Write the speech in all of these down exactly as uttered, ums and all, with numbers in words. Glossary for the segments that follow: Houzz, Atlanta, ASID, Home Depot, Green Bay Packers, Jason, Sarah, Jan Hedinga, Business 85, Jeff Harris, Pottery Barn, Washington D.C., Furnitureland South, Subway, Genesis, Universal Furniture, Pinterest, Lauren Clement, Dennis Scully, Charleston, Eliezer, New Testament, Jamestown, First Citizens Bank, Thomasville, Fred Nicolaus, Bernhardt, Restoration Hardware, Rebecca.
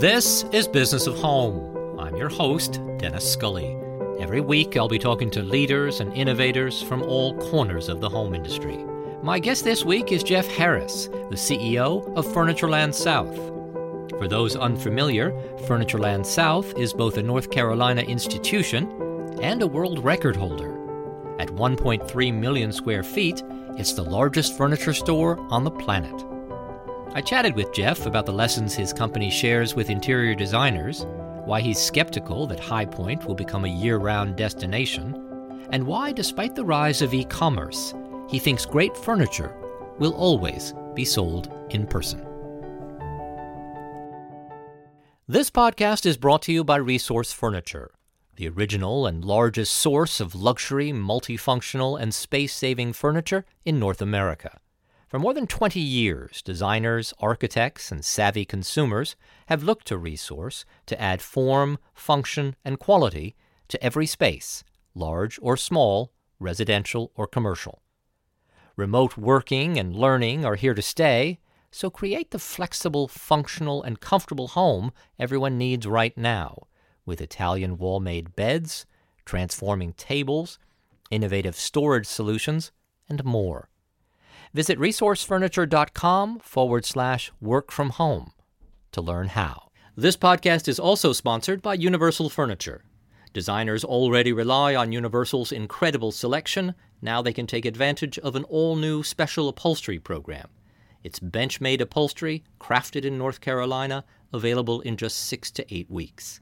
This is Business of Home. I'm your host, Dennis Scully. Every week, I'll be talking to leaders and innovators from all corners of the home industry. My guest this week is Jeff Harris, the C E O of Furnitureland South. For those unfamiliar, Furnitureland South is both a North Carolina institution and a world record holder. At one point three million square feet, it's the largest furniture store on the planet. I chatted with Jeff about the lessons his company shares with interior designers, why he's skeptical that High Point will become a year-round destination, and why, despite the rise of e-commerce, he thinks great furniture will always be sold in person. This podcast is brought to you by Resource Furniture, the original and largest source of luxury, multifunctional, and space-saving furniture in North America. For more than twenty years, designers, architects, and savvy consumers have looked to Resource to add form, function, and quality to every space, large or small, residential or commercial. Remote working and learning are here to stay, so create the flexible, functional, and comfortable home everyone needs right now, with Italian wall-made beds, transforming tables, innovative storage solutions, and more. Visit resourcefurniture.com forward slash work from home to learn how. This podcast is also sponsored by Universal Furniture. Designers already rely on Universal's incredible selection. Now they can take advantage of an all-new special upholstery program. It's bench-made upholstery, crafted in North Carolina, available in just six to eight weeks.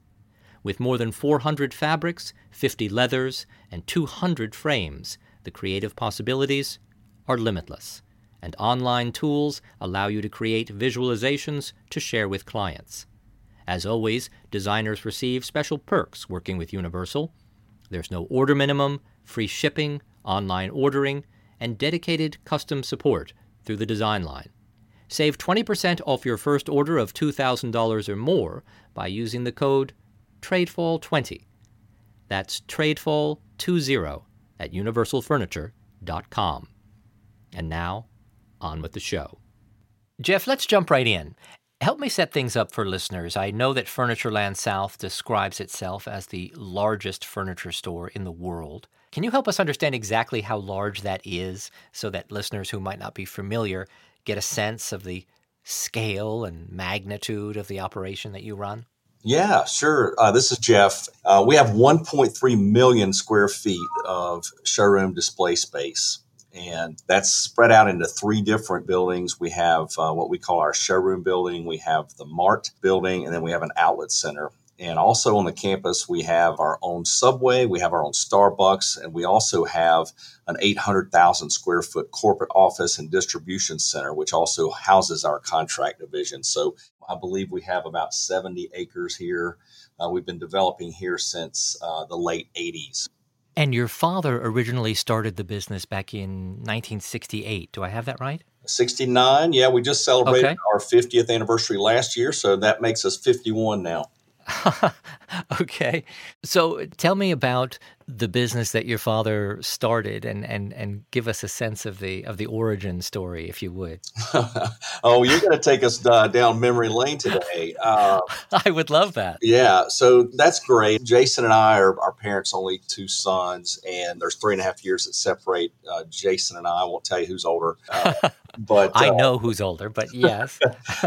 With more than four hundred fabrics, fifty leathers, and two hundred frames, the creative possibilities are limitless, and online tools allow you to create visualizations to share with clients. As always, designers receive special perks working with Universal. There's no order minimum, free shipping, online ordering, and dedicated custom support through the design line. Save twenty percent off your first order of two thousand dollars or more by using the code Tradefall twenty. That's Tradefall twenty at universal furniture dot com. And now, on with the show. Jeff, let's jump right in. Help me set things up for listeners. I know that Furnitureland South describes itself as the largest furniture store in the world. Can you help us understand exactly how large that is so that listeners who might not be familiar get a sense of the scale and magnitude of the operation that you run? Yeah, sure. Uh, this is Jeff. Uh, we have one point three million square feet of showroom display space. And that's spread out into three different buildings. We have uh, what we call our showroom building. We have the Mart building, and then we have an outlet center. And also on the campus, we have our own Subway. We have our own Starbucks. And we also have an eight hundred thousand square foot corporate office and distribution center, which also houses our contract division. So I believe we have about seventy acres here. Uh, we've been developing here since uh, the late eighties. And your father originally started the business back in nineteen sixty-eight. Do I have that right? sixty-nine. Yeah, we just celebrated okay. our fiftieth anniversary last year, so that makes us fifty-one now. Okay. So tell me about the business that your father started and, and, and give us a sense of the of the origin story, if you would. Oh, you're going to take us uh, down memory lane today. Uh, I would love that. Yeah. So that's great. Jason and I are our parents' only two sons, and there's three and a half years that separate uh, Jason and I. I won't tell you who's older. Uh, but I uh, know who's older, but yes.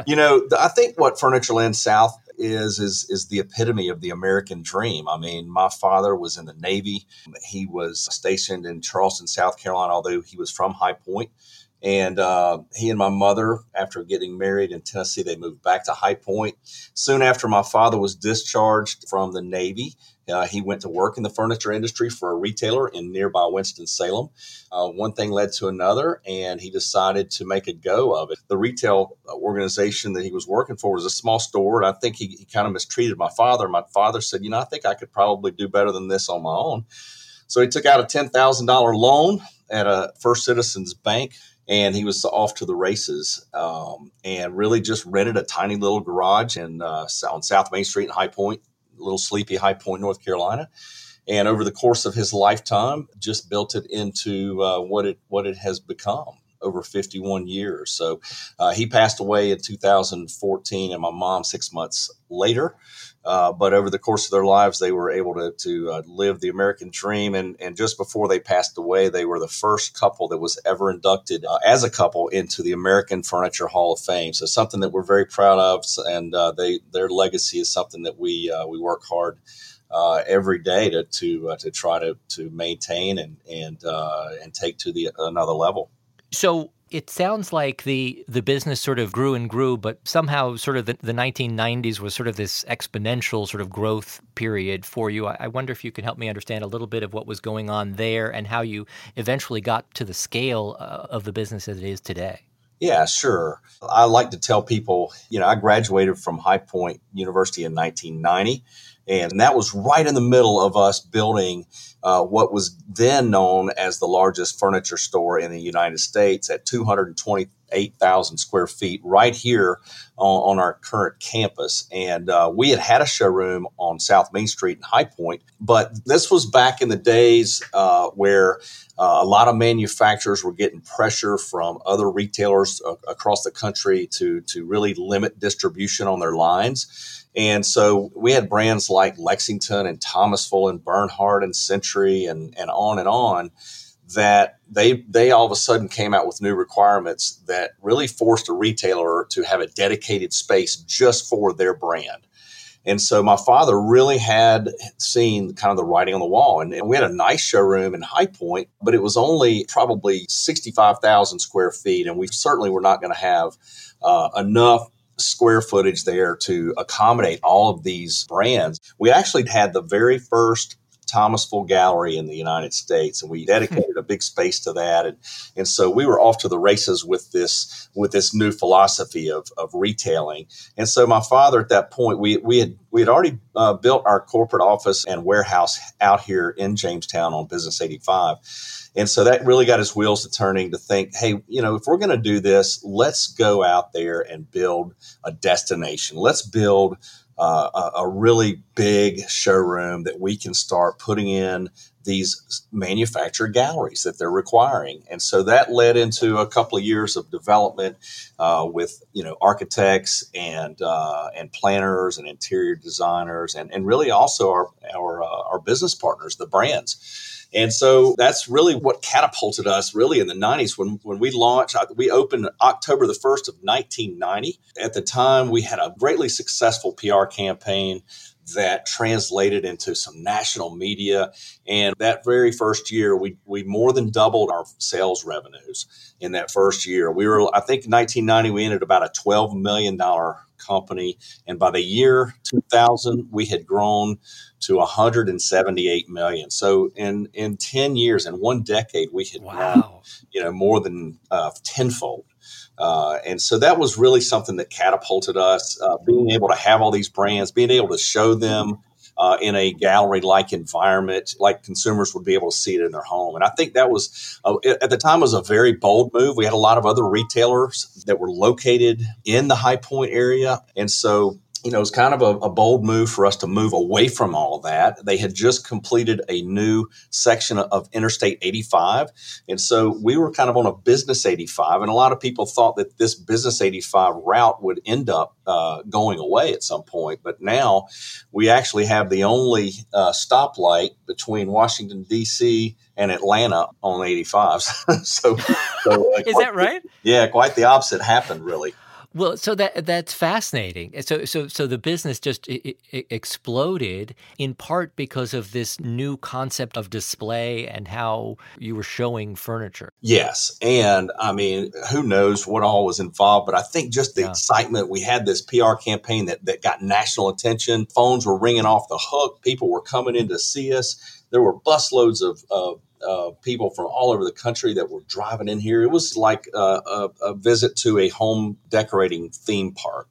You know, I think what Furnitureland South is is is the epitome of the American dream. I mean, my father was in the Navy. He was stationed in Charleston, South Carolina, although he was from High Point. And uh, he and my mother, after getting married in Tennessee, they moved back to High Point. Soon after my father was discharged from the Navy, Uh, he went to work in the furniture industry for a retailer in nearby Winston-Salem. Uh, one thing led to another, and he decided to make a go of it. The retail organization that he was working for was a small store, and I think he, he kind of mistreated my father. My father said, you know, I think I could probably do better than this on my own. So he took out a ten thousand dollars loan at a First Citizens Bank, and he was off to the races um, and really just rented a tiny little garage in, uh, on South Main Street in High Point. Little sleepy High Point, North Carolina. And over the course of his lifetime, just built it into uh, what it what it has become. over fifty-one years. So uh, he passed away in two thousand fourteen and my mom six months later. Uh, but over the course of their lives, they were able to, to uh, live the American dream. And, and just before they passed away, they were the first couple that was ever inducted uh, as a couple into the American Furniture Hall of Fame. So something that we're very proud of. And uh, they their legacy is something that we uh, we work hard uh, every day to to, uh, to try to, to maintain and and uh, and take to the another level. So it sounds like the, the business sort of grew and grew, but somehow sort of the, the nineteen nineties was sort of this exponential sort of growth period for you. I, I wonder if you can help me understand a little bit of what was going on there and how you eventually got to the scale uh, of the business as it is today. Yeah, sure. I like to tell people, you know, I graduated from High Point University in nineteen ninety, and that was right in the middle of us building uh, what was then known as the largest furniture store in the United States at two hundred twenty-eight thousand square feet right here on, on our current campus. And uh, we had had a showroom on South Main Street in High Point, but this was back in the days uh, where Uh, a lot of manufacturers were getting pressure from other retailers uh, across the country to, to really limit distribution on their lines. And so we had brands like Lexington and Thomasville and Bernhardt and Century and, and on and on that they they all of a sudden came out with new requirements that really forced a retailer to have a dedicated space just for their brand. And so my father really had seen kind of the writing on the wall. And, and we had a nice showroom in High Point, but it was only probably sixty-five thousand square feet. And we certainly were not going to have uh, enough square footage there to accommodate all of these brands. We actually had the very first Thomasville gallery in the United States, and we dedicated a big space to that. And, and so we were off to the races with this with this new philosophy of, of retailing. And so my father at that point, we we had we had already uh, built our corporate office and warehouse out here in Jamestown on Business eighty-five. And so that really got his wheels to turning to think, hey, you know, if we're going to do this, let's go out there and build a destination. Let's build Uh, a, a really big showroom that we can start putting in these manufacturer galleries that they're requiring. And so that led into a couple of years of development uh, with, you know, architects and uh, and planners and interior designers and, and really also our our, uh, our business partners, the brands. And so that's really what catapulted us really in the nineties when, when we launched. We opened October the first of nineteen ninety. At the time, we had a greatly successful P R campaign that translated into some national media. And that very first year, we we more than doubled our sales revenues in that first year. We were, I think, nineteen ninety, we ended about a twelve million dollars company. And by the year two thousand, we had grown to one hundred seventy-eight million. So in, in ten years, in one decade, we had wow. grown, you know, more than uh, tenfold. Uh, and so that was really something that catapulted us, uh, being able to have all these brands, being able to show them uh, in a gallery-like environment, like consumers would be able to see it in their home. And I think that was, uh, at the time, was a very bold move. We had a lot of other retailers that were located in the High Point area. And so, you know, it was kind of a, a bold move for us to move away from all of that. They had just completed a new section of Interstate eighty-five. And so we were kind of on a Business eighty-five. And a lot of people thought that this Business eighty-five route would end up uh, going away at some point. But now we actually have the only uh, stoplight between Washington, D C and Atlanta on eighty-five. so, so uh, Is that right? The, yeah, quite the opposite happened, really. Well, so that that's fascinating. So, so, so the business just it, it exploded in part because of this new concept of display and how you were showing furniture. Yes, and I mean, who knows what all was involved? But I think just the yeah. excitement. We had this P R campaign that that got national attention. Phones were ringing off the hook. People were coming in to see us. There were busloads of of. Uh, people from all over the country that were driving in here. It was like uh, a, a visit to a home decorating theme park.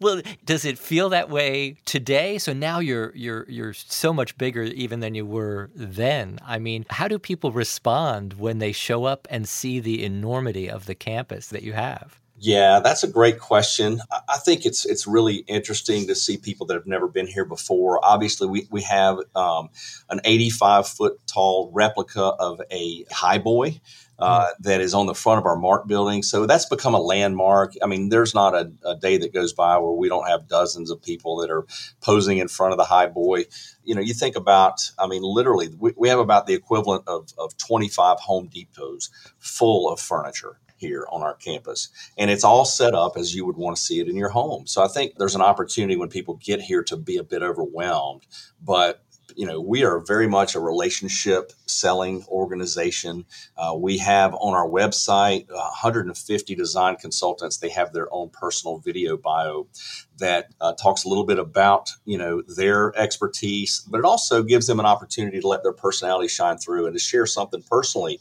Well, does it feel that way today? So now you're you're you're so much bigger even than you were then. I mean, how do people respond when they show up and see the enormity of the campus that you have? Yeah, that's a great question. I think it's it's really interesting to see people that have never been here before. Obviously, we, we have um, an eighty-five foot tall replica of a highboy uh, mm-hmm. that is on the front of our Mark building. So that's become a landmark. I mean, there's not a, a day that goes by where we don't have dozens of people that are posing in front of the highboy. You know, you think about, I mean, literally, we, we have about the equivalent of, of twenty-five Home Depots full of furniture here on our campus. And it's all set up as you would want to see it in your home. So I think there's an opportunity when people get here to be a bit overwhelmed. But, you know, we are very much a relationship selling organization. Uh, we have on our website one hundred fifty design consultants. They have their own personal video bio that uh, talks a little bit about, you know, their expertise, but it also gives them an opportunity to let their personality shine through and to share something personally.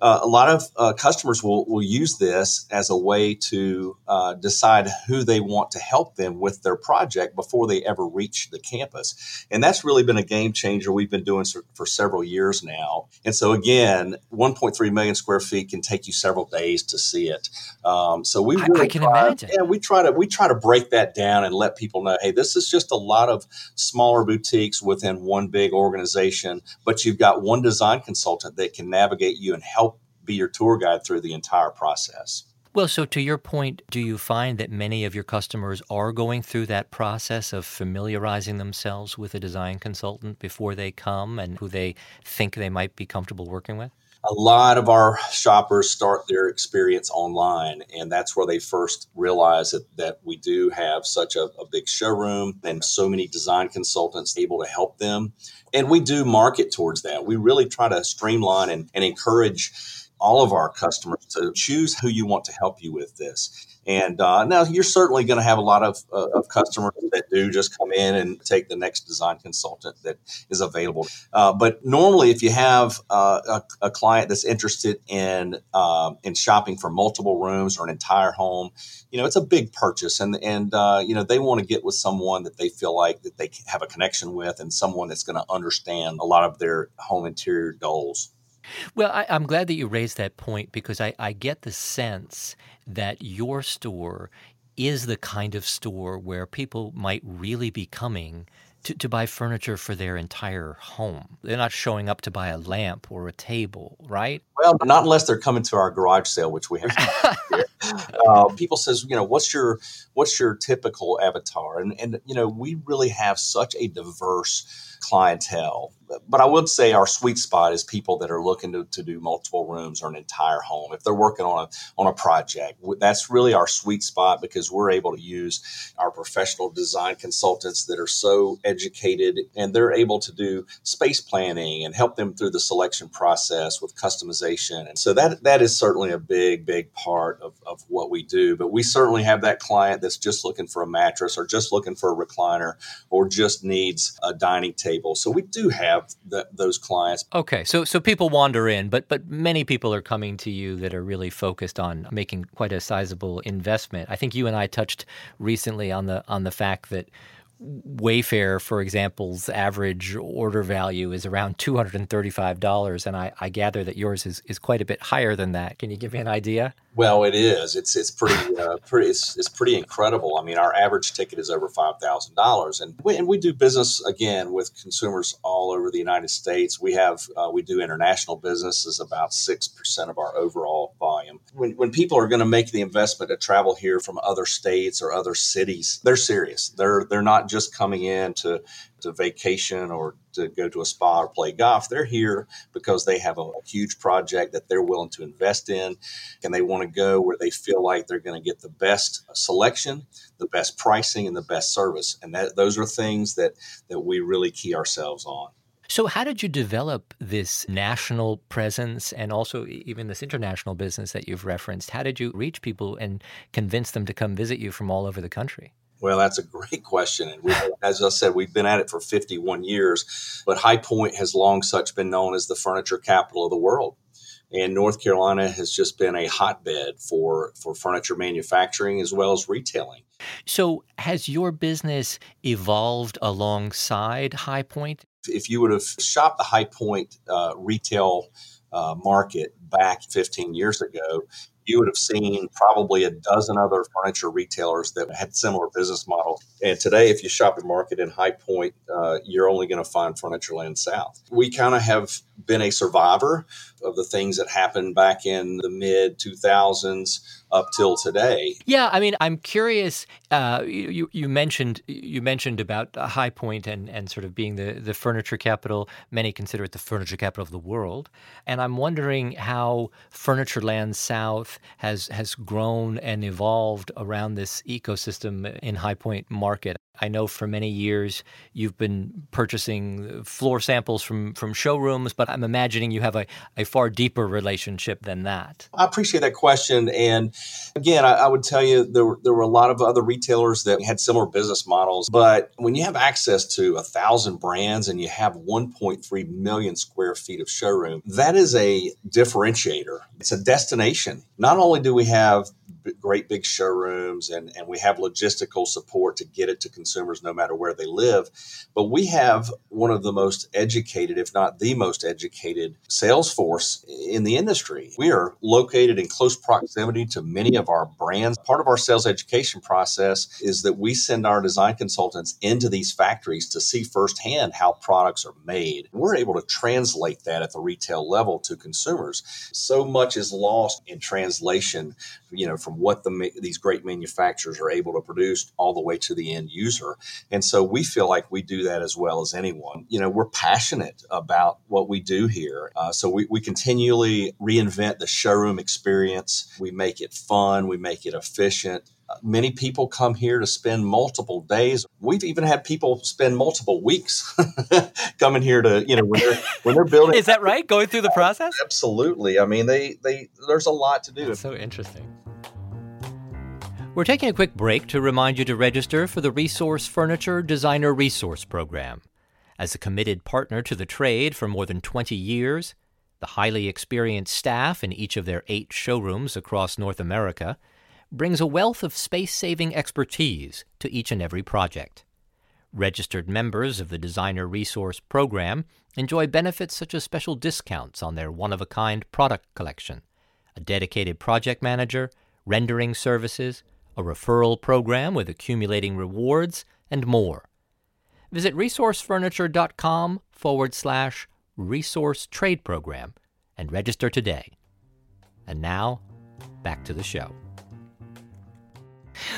Uh, a lot of uh, customers will, will use this as a way to uh, decide who they want to help them with their project before they ever reach the campus. And that's really been a game changer we've been doing for several years now. And so, again, one point three million square feet can take you several days to see it. Um, so we really I, I can try, imagine. Yeah, we try to we try to break that down and let people know, hey, this is just a lot of smaller boutiques within one big organization, but you've got one design consultant that can navigate you and help be your tour guide through the entire process. Well, so to your point, do you find that many of your customers are going through that process of familiarizing themselves with a design consultant before they come and who they think they might be comfortable working with? A lot of our shoppers start their experience online, and that's where they first realize that, that we do have such a, a big showroom and so many design consultants able to help them. And we do market towards that. We really try to streamline and, and encourage all of our customers to choose who you want to help you with this. And uh, now you're certainly going to have a lot of, uh, of customers that do just come in and take the next design consultant that is available. Uh, but normally, if you have uh, a, a client that's interested in uh, in shopping for multiple rooms or an entire home, you know, it's a big purchase, and and uh, you know, they want to get with someone that they feel like that they have a connection with, and someone that's going to understand a lot of their home interior goals. Well, I, I'm glad that you raised that point, because I, I get the sense that your store is the kind of store where people might really be coming to, to buy furniture for their entire home. They're not showing up to buy a lamp or a table, right? Well, not unless they're coming to our garage sale, which we have here. Uh, people says, you know, what's your what's your typical avatar? And, and, you know, we really have such a diverse clientele. But I would say our sweet spot is people that are looking to, to do multiple rooms or an entire home. If they're working on a on a project, that's really our sweet spot, because we're able to use our professional design consultants that are so educated, and they're able to do space planning and help them through the selection process with customization. And so that that is certainly a big, big part of, of what we do. But we certainly have that client that's just looking for a mattress or just looking for a recliner or just needs a dining table. So we do have the, those clients. Okay. So so people wander in, but but many people are coming to you that are really focused on making quite a sizable investment. I think you and I touched recently on the on the fact that Wayfair, for example's average order value is around two hundred thirty-five dollars, and I, I gather that yours is, is quite a bit higher than that. Can you give me an idea? Well, it is. It's it's pretty uh, pretty it's, it's pretty incredible. I mean, our average ticket is over five thousand dollars, and we, and we do business again with consumers all over the United States. We have uh, we do international business is about six percent of our overall volume. When when people are going to make the investment to travel here from other states or other cities, they're serious. They're they're not just coming in to to vacation or to go to a spa or play golf. They're here because they have a, a huge project that they're willing to invest in, and they want to go where they feel like they're going to get the best selection, the best pricing, and the best service. And that, those are things that, that we really key ourselves on. So how did you develop this national presence and also even this international business that you've referenced? How did you reach people and convince them to come visit you from all over the country? Well, that's a great question. And we, as I said, we've been at it for fifty-one years, but High Point has long such been known as the furniture capital of the world. And North Carolina has just been a hotbed for, for furniture manufacturing as well as retailing. So has your business evolved alongside High Point? If you would have shopped the High Point uh, retail uh, market back fifteen years ago, you would have seen probably a dozen other furniture retailers that had similar business models. And today, if you shop at Market in High Point, uh, you're only going to find Furnitureland South. We kind of have been a survivor of the things that happened back in the mid two thousands up till today. Yeah, I mean, I'm curious. Uh, you you mentioned you mentioned about High Point and and sort of being the the furniture capital. Many consider it the furniture capital of the world. And I'm wondering how Furnitureland South has has grown and evolved around this ecosystem in High Point Market. I know for many years you've been purchasing floor samples from, from showrooms, but I'm imagining you have a, a far deeper relationship than that. I appreciate that question. And again, I, I would tell you there were, there were a lot of other retailers that had similar business models. But when you have access to a thousand brands and you have one point three million square feet of showroom, that is a differentiator. It's a destination. Not only do we have great big showrooms and, and we have logistical support to get it to consumers no matter where they live, but we have one of the most educated, if not the most educated, sales force in the industry. We are located in close proximity to many of our brands. Part of our sales education process is that we send our design consultants into these factories to see firsthand how products are made. We're able to translate that at the retail level to consumers. So much is lost in translation, you know, from what the, these great manufacturers are able to produce all the way to the end user. And so we feel like we do that as well as anyone. You know, we're passionate about what we do here. Uh, so we, we continually reinvent the showroom experience. We make it fun. We make it efficient. Many people come here to spend multiple days. We've even had people spend multiple weeks coming here to, you know, when they're, when they're building. Is that right? Going through the process? Absolutely. I mean, they they there's a lot to do. That's so interesting. We're taking a quick break to remind you to register for the Resource Furniture Designer Resource Program. As a committed partner to the trade for more than twenty years, the highly experienced staff in each of their eight showrooms across North America brings a wealth of space-saving expertise to each and every project. Registered members of the Designer Resource Program enjoy benefits such as special discounts on their one-of-a-kind product collection, a dedicated project manager, rendering services, a referral program with accumulating rewards, and more. Visit resourcefurniture.com forward slash resource trade program and register today. And now, back to the show.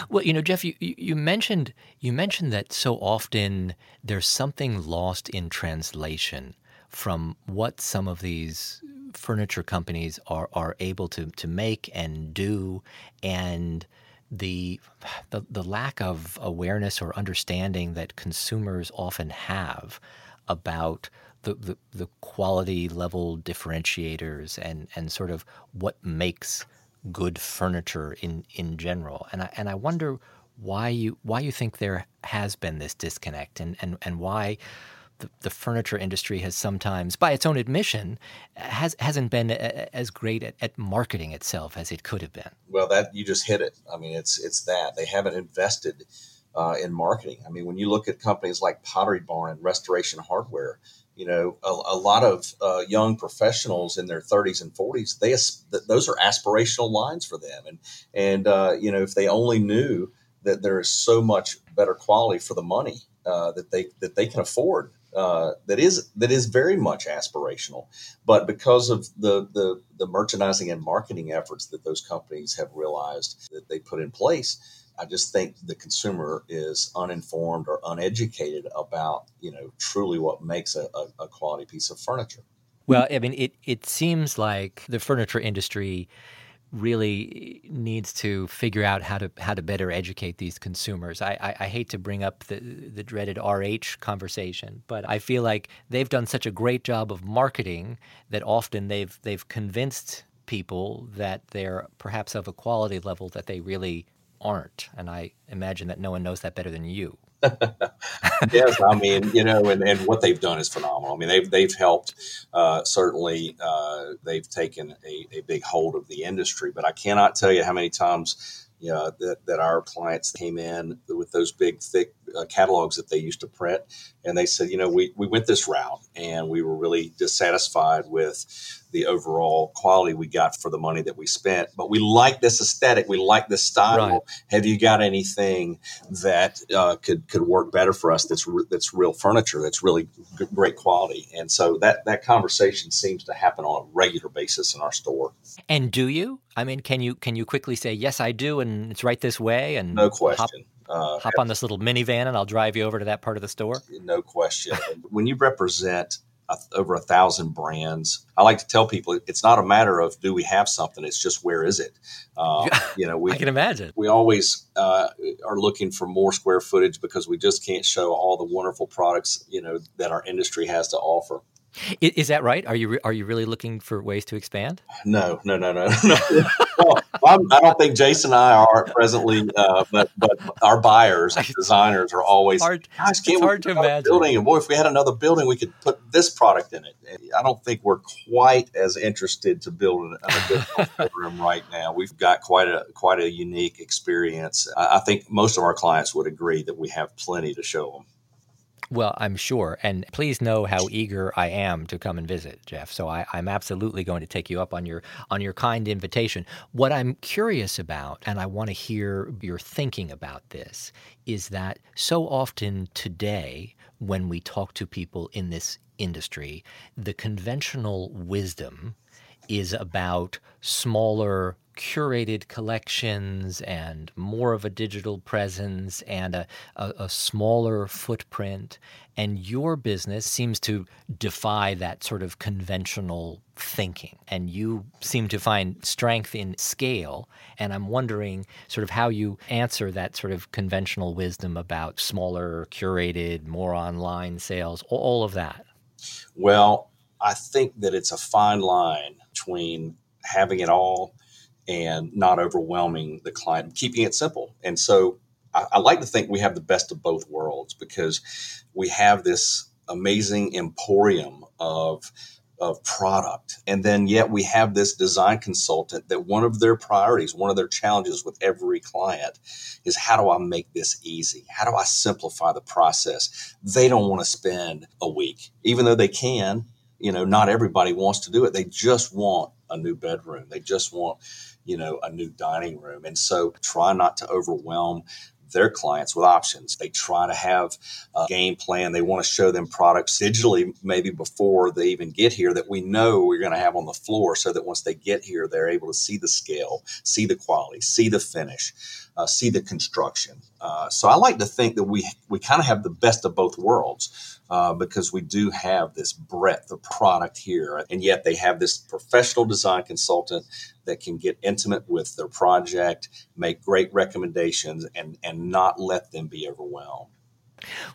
Well, you know, Jeff, you, you mentioned you mentioned that so often there's something lost in translation from what some of these furniture companies are, are able to, to make and do, and The, the the lack of awareness or understanding that consumers often have about the, the, the quality level differentiators and, and sort of what makes good furniture in, in general. And I and I wonder why you why you think there has been this disconnect and, and, and why the, the furniture industry has sometimes, by its own admission, has, hasn't been a, a, as great at, at marketing itself as it could have been. Well, that you just hit it. I mean, it's it's that. They haven't invested uh, in marketing. I mean, when you look at companies like Pottery Barn and Restoration Hardware, you know, a, a lot of uh, young professionals in their thirties and forties, they those are aspirational lines for them. And, and uh, you know, if they only knew that there is so much better quality for the money uh, that they that they can afford, Uh, that is that is very much aspirational, but because of the, the the merchandising and marketing efforts that those companies have realized that they put in place, I just think the consumer is uninformed or uneducated about, you know, truly what makes a, a, a quality piece of furniture. Well, I mean, it it seems like the furniture industry really needs to figure out how to how to better educate these consumers. I, I, I hate to bring up the the dreaded R H conversation, but I feel like they've done such a great job of marketing that often they've they've convinced people that they're perhaps of a quality level that they really aren't. And I imagine that no one knows that better than you. Yes, I mean, you know, and, and what they've done is phenomenal. I mean, they've they've helped. Uh, certainly, uh, they've taken a, a big hold of the industry. But I cannot tell you how many times, you know, that, that our clients came in with those big, thick uh, catalogs that they used to print, and they said, you know, we we went this route, and we were really dissatisfied with the overall quality we got for the money that we spent. But we like this aesthetic. We like this style. Right. Have you got anything that uh, could could work better for us that's re- that's real furniture, that's really g- great quality? And so that, that conversation seems to happen on a regular basis in our store. And do you? I mean, can you can you quickly say, yes, I do, and it's right this way? And no question. Hop, uh, hop on this little minivan and I'll drive you over to that part of the store? No question. When you represent a, over a thousand brands, I like to tell people it's not a matter of do we have something, it's just where is it? Uh, you know, we, I can imagine. We always uh, are looking for more square footage because we just can't show all the wonderful products, you know, that our industry has to offer. Is that right? Are you are you really looking for ways to expand? No, no, no, no, no. Well, I'm, I don't think Jason and I are presently, uh, but but our buyers, and designers are always. It's hard, Gosh, can't it's we hard to imagine. Building, and boy, if we had another building, we could put this product in it. And I don't think we're quite as interested to build an additional program right now. We've got quite a quite a unique experience. I, I think most of our clients would agree that we have plenty to show them. Well, I'm sure. And please know how eager I am to come and visit, Jeff. So I, I'm absolutely going to take you up on your on your kind invitation. What I'm curious about, and I want to hear your thinking about this, is that so often today when we talk to people in this industry, the conventional wisdom is about smaller curated collections and more of a digital presence and a, a, a smaller footprint. And your business seems to defy that sort of conventional thinking. And you seem to find strength in scale. And I'm wondering sort of how you answer that sort of conventional wisdom about smaller, curated, more online sales, all of that. Well, I think that it's a fine line between having it all and not overwhelming the client, keeping it simple. And so I, I like to think we have the best of both worlds because we have this amazing emporium of of product. And then yet we have this design consultant that one of their priorities, one of their challenges with every client is how do I make this easy? How do I simplify the process? They don't want to spend a week, even though they can, you know, not everybody wants to do it. They just want a new bedroom. They just want, you know, a new dining room. And so try not to overwhelm their clients with options. They try to have a game plan. They want to show them products digitally, maybe before they even get here, that we know we're going to have on the floor so that once they get here, they're able to see the scale, see the quality, see the finish, uh, see the construction. Uh, so I like to think that we, we kind of have the best of both worlds uh, because we do have this breadth of product here. And yet they have this professional design consultant that can get intimate with their project, make great recommendations, and, and not let them be overwhelmed.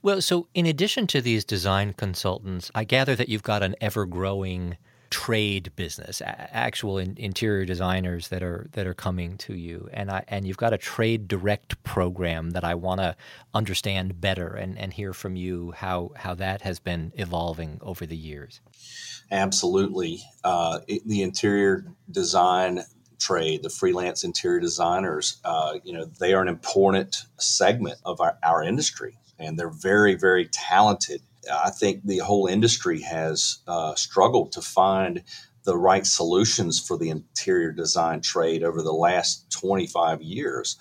Well, so in addition to these design consultants, I gather that you've got an ever-growing trade business, actual in, interior designers that are that are coming to you, and I and you've got a trade direct program that I want to understand better and, and hear from you how how that has been evolving over the years. Absolutely, uh, it, the interior design trade, the freelance interior designers, uh, you know, they are an important segment of our, our industry, and they're very very talented. I think the whole industry has uh, struggled to find the right solutions for the interior design trade over the last twenty-five years.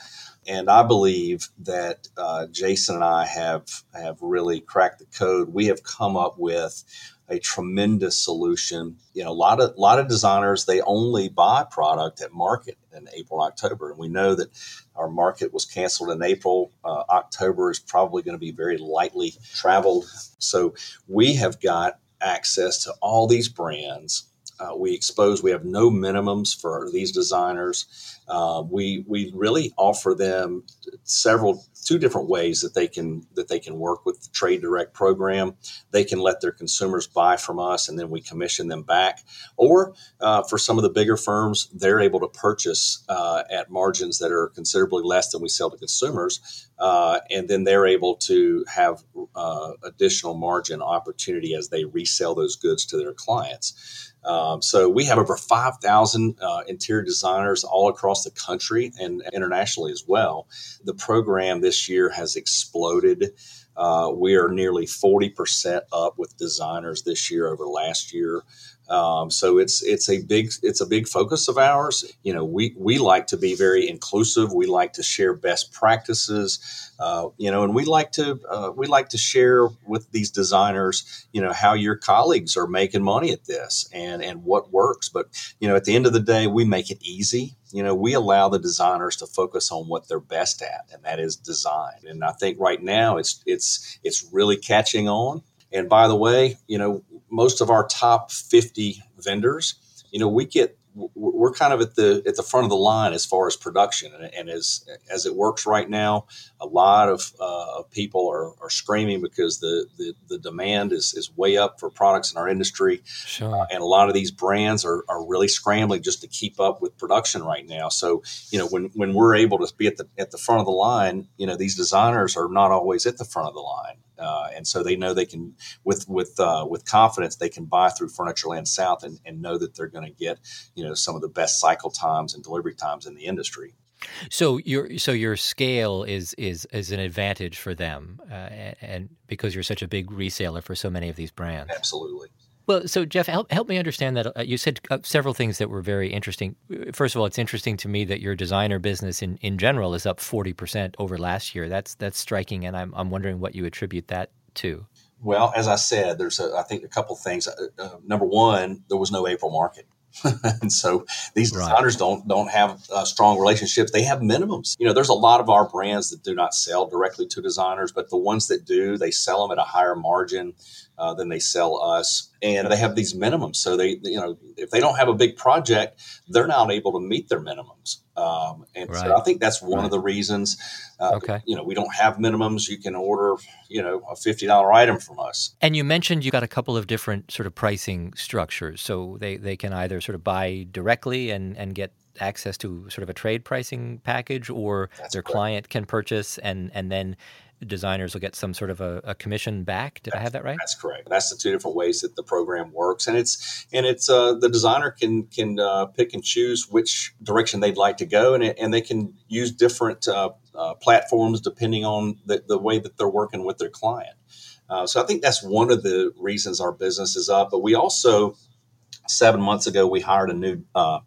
And I believe that uh, Jason and I have, have really cracked the code. We have come up with a tremendous solution. You know, a lot of, lot of designers, they only buy product at market in April, October. And we know that our market was canceled in April. Uh, October is probably going to be very lightly traveled. So we have got access to all these brands. Uh, we expose, we have no minimums for these designers. Uh, we we really offer them several, two different ways that they can that they can work with the Trade Direct program. They can let their consumers buy from us, and then we commission them back. Or uh, for some of the bigger firms, they're able to purchase uh, at margins that are considerably less than we sell to consumers. Uh, and then they're able to have uh, additional margin opportunity as they resell those goods to their clients. Um, so we have over five thousand uh, interior designers all across the country and internationally as well. The program this this year has exploded. Uh, we are nearly forty percent up with designers this year over last year. Um, so it's it's a big it's a big focus of ours. You know, we we like to be very inclusive. We like to share best practices. Uh, you know, and we like to uh, we like to share with these designers, you know, how your colleagues are making money at this and and what works. But you know, at the end of the day, we make it easy. You know, we allow the designers to focus on what they're best at, and that is design. And I think right now it's it's it's really catching on. And by the way, you know, most of our top fifty vendors, you know, we get, we're kind of at the at the front of the line as far as production. And, and as as it works right now, a lot of uh, people are, are screaming because the, the, the demand is, is way up for products in our industry. Sure. Uh, and a lot of these brands are, are really scrambling just to keep up with production right now. So, you know, when, when we're able to be at the at the front of the line, you know, these designers are not always at the front of the line. Uh, and so they know they can, with with uh, with confidence, they can buy through Furnitureland South and, and know that they're going to get, you know, some of the best cycle times and delivery times in the industry. So your so your scale is is is an advantage for them, uh, and, and because you're such a big reseller for so many of these brands. Absolutely. Well, so Jeff, help help me understand that. Uh, you said uh, several things that were very interesting. First of all, it's interesting to me that your designer business in, in general is up forty percent over last year. That's that's striking, and I'm I'm wondering what you attribute that to. Well, as I said, there's a, I think a couple of things. Uh, number one, there was no April market. And so these designers right. don't don't have uh, strong relationships. They have minimums. You know, there's a lot of our brands that do not sell directly to designers, but the ones that do, they sell them at a higher margin uh, than they sell us. And they have these minimums. So they, you know, if they don't have a big project, they're not able to meet their minimums. Um, and right. so I think that's one right. of the reasons, uh, okay. you know, we don't have minimums. You can order, you know, a fifty dollars item from us. And you mentioned you got a couple of different sort of pricing structures. So they, they can either sort of buy directly and, and get access to sort of a trade pricing package, or that's their correct. Client can purchase and, and then designers will get some sort of a, a commission back. Did that's, I have that right? That's correct. That's the two different ways that the program works, and it's and it's uh, the designer can can uh, pick and choose which direction they'd like to go, and it, and they can use different uh, uh, platforms depending on the, the way that they're working with their client. Uh, so I think that's one of the reasons our business is up. But we also seven months ago we hired a new Uh,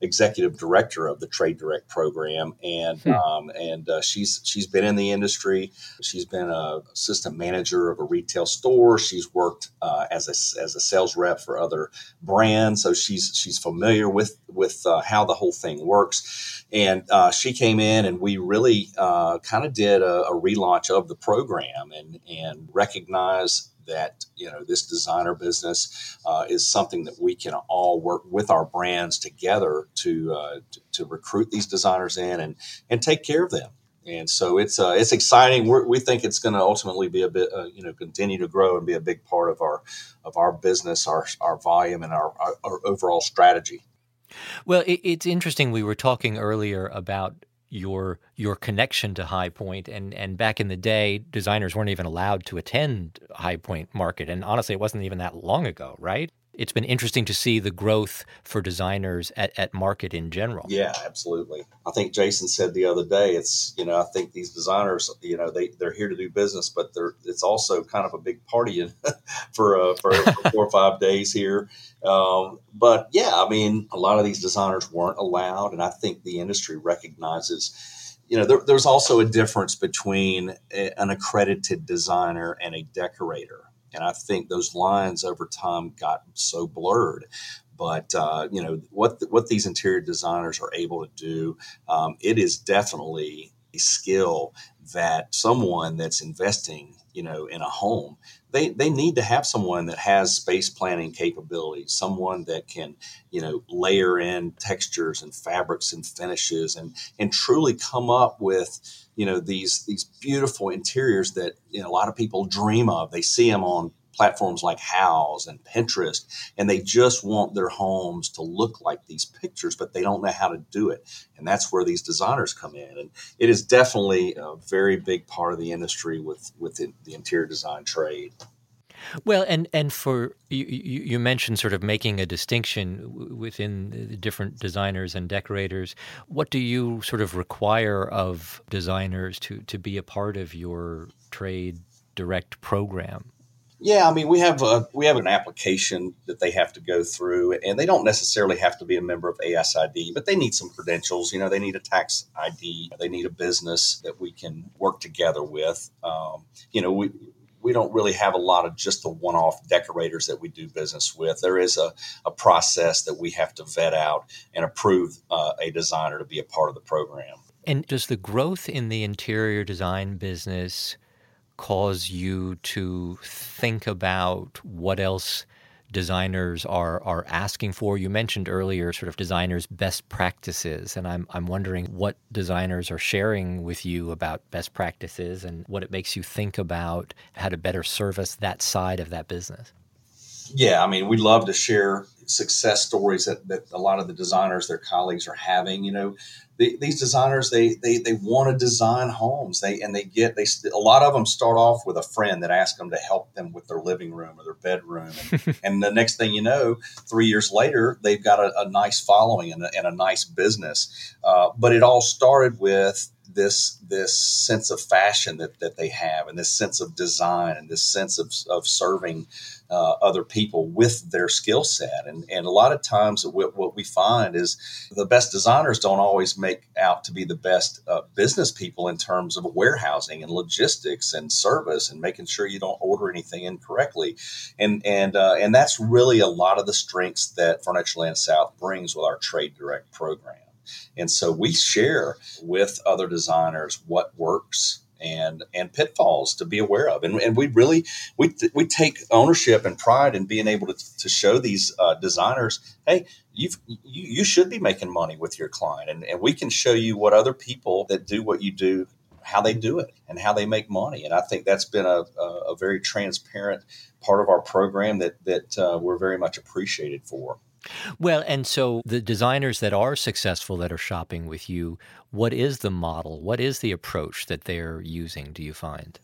executive director of the Trade Direct program. And, hmm. um, and, uh, she's, she's been in the industry. She's been a assistant manager of a retail store. She's worked, uh, as a, as a sales rep for other brands. So she's, she's familiar with, with, uh, how the whole thing works. And, uh, she came in and we really, uh, kind of did a, a relaunch of the program and, and recognize that, you know, this designer business uh, is something that we can all work with our brands together to uh, to, to recruit these designers in and and take care of them. And so it's uh, it's exciting. We're, we think it's going to ultimately be a bit, uh, you know, continue to grow and be a big part of our of our business, our our volume, and our our, our overall strategy. Well, it, it's interesting. We were talking earlier about your your connection to High Point, and and back in the day, designers weren't even allowed to attend High Point Market, and honestly, it wasn't even that long ago, right? It's been interesting to see the growth for designers at, at market in general. Yeah, absolutely. I think Jason said the other day, it's, you know, I think these designers, you know, they, they're here to do business, but they're, it's also kind of a big party in, for, uh, for, for four or five days here. Um, but yeah, I mean, a lot of these designers weren't allowed. And I think the industry recognizes, you know, there, there's also a difference between a, an accredited designer and a decorator. And I think those lines over time got so blurred. But, uh, you know, what what these interior designers are able to do, um, it is definitely a skill that someone that's investing, you know, in a home, they, they need to have someone that has space planning capabilities, someone that can, you know, layer in textures and fabrics and finishes and and truly come up with, you know, these these beautiful interiors that, you know, a lot of people dream of. They see them on platforms like Houzz and Pinterest, and they just want their homes to look like these pictures, but they don't know how to do it. And that's where these designers come in. And it is definitely a very big part of the industry with, with the interior design trade. Well, and, and for you, you mentioned sort of making a distinction within the different designers and decorators. What do you sort of require of designers to, to be a part of your trade direct program? Yeah, I mean, we have a, we have an application that they have to go through, and they don't necessarily have to be a member of A S I D, but they need some credentials. You know, they need a tax I D. They need a business that we can work together with. Um, you know, we we don't really have a lot of just the one-off decorators that we do business with. There is a, a process that we have to vet out and approve uh, a designer to be a part of the program. And does the growth in the interior design business cause you to think about what else designers are are asking for? You mentioned earlier sort of designers' best practices, and I'm I'm wondering what designers are sharing with you about best practices and what it makes you think about how to better service that side of that business. Yeah, I mean, we love to share success stories that, that a lot of the designers, their colleagues are having. You know, the, these designers, they they they want to design homes. They and they get they a lot of them start off with a friend that asks them to help them with their living room or their bedroom, and, and the next thing you know, three years later, they've got a, a nice following and a, and a nice business. Uh, but it all started with this this sense of fashion that, that they have, and this sense of design, and this sense of of serving Uh, other people with their skill set. And, and a lot of times what, what we find is the best designers don't always make out to be the best uh, business people in terms of warehousing and logistics and service and making sure you don't order anything incorrectly. And and uh, and that's really a lot of the strengths that Furnitureland South brings with our Trade Direct program. And so we share with other designers what works and and pitfalls to be aware of. And, and we really, we we take ownership and pride in being able to, to show these uh, designers, hey, you've, you you should be making money with your client. And, and we can show you what other people that do what you do, how they do it and how they make money. And I think that's been a, a, a very transparent part of our program that, that uh, we're very much appreciated for. Well, and so the designers that are successful that are shopping with you, what is the model? What is the approach that they're using, do you find?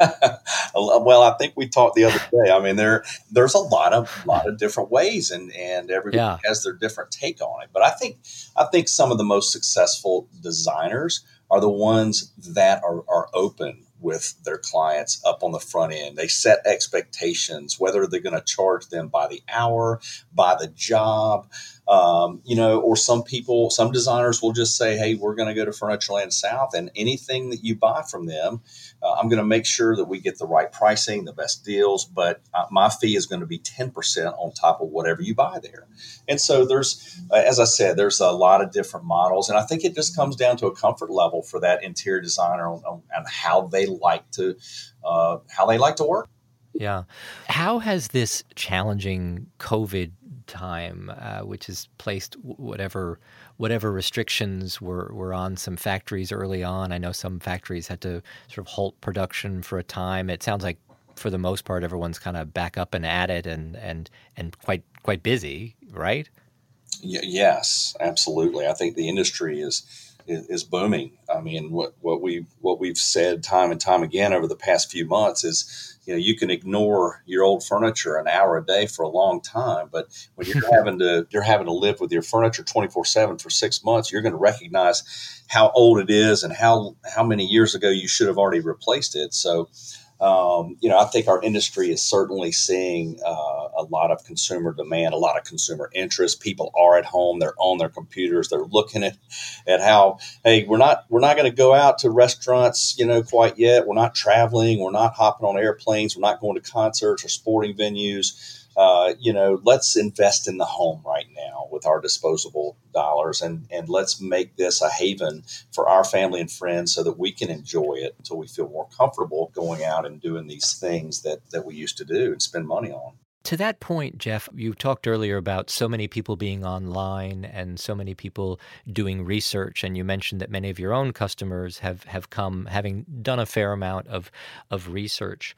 Well, I think we talked the other day. I mean, there there's a lot of lot of different ways, and, and everybody yeah. has their different take on it. But I think I think some of the most successful designers are the ones that are, are open with their clients up on the front end. They set expectations, whether they're going to charge them by the hour, by the job, um, you know, or some people, some designers will just say, hey, we're going to go to Furnitureland South, and anything that you buy from them, uh, I'm going to make sure that we get the right pricing, the best deals, but uh, my fee is going to be ten percent on top of whatever you buy there. And so there's, uh, as I said, there's a lot of different models, and I think it just comes down to a comfort level for that interior designer on, on, on how they like to uh, how they like to work. Yeah. How has this challenging COVID time, uh, which has placed whatever whatever restrictions were, were on some factories early on? I know some factories had to sort of halt production for a time. It sounds like for the most part, everyone's kind of back up and at it and and, and quite quite busy, right? Y- yes, absolutely. I think the industry is... is booming. I mean, what, what we what we've said time and time again over the past few months is, you know, you can ignore your old furniture an hour a day for a long time, but when you're having to you're having to live with your furniture twenty-four seven for six months, you're going to recognize how old it is and how how many years ago you should have already replaced it. So, um, you know, I think our industry is certainly seeing uh, a lot of consumer demand, a lot of consumer interest. People are at home; they're on their computers. They're looking at, at how, hey, we're not we're not going to go out to restaurants, you know, quite yet. We're not traveling. We're not hopping on airplanes. We're not going to concerts or sporting venues. Uh, you know, let's invest in the home right now with our disposable dollars, and, and let's make this a haven for our family and friends so that we can enjoy it until we feel more comfortable going out and doing these things that, that we used to do and spend money on. To that point, Jeff, you talked earlier about so many people being online and so many people doing research, and you mentioned that many of your own customers have, have come having done a fair amount of of research.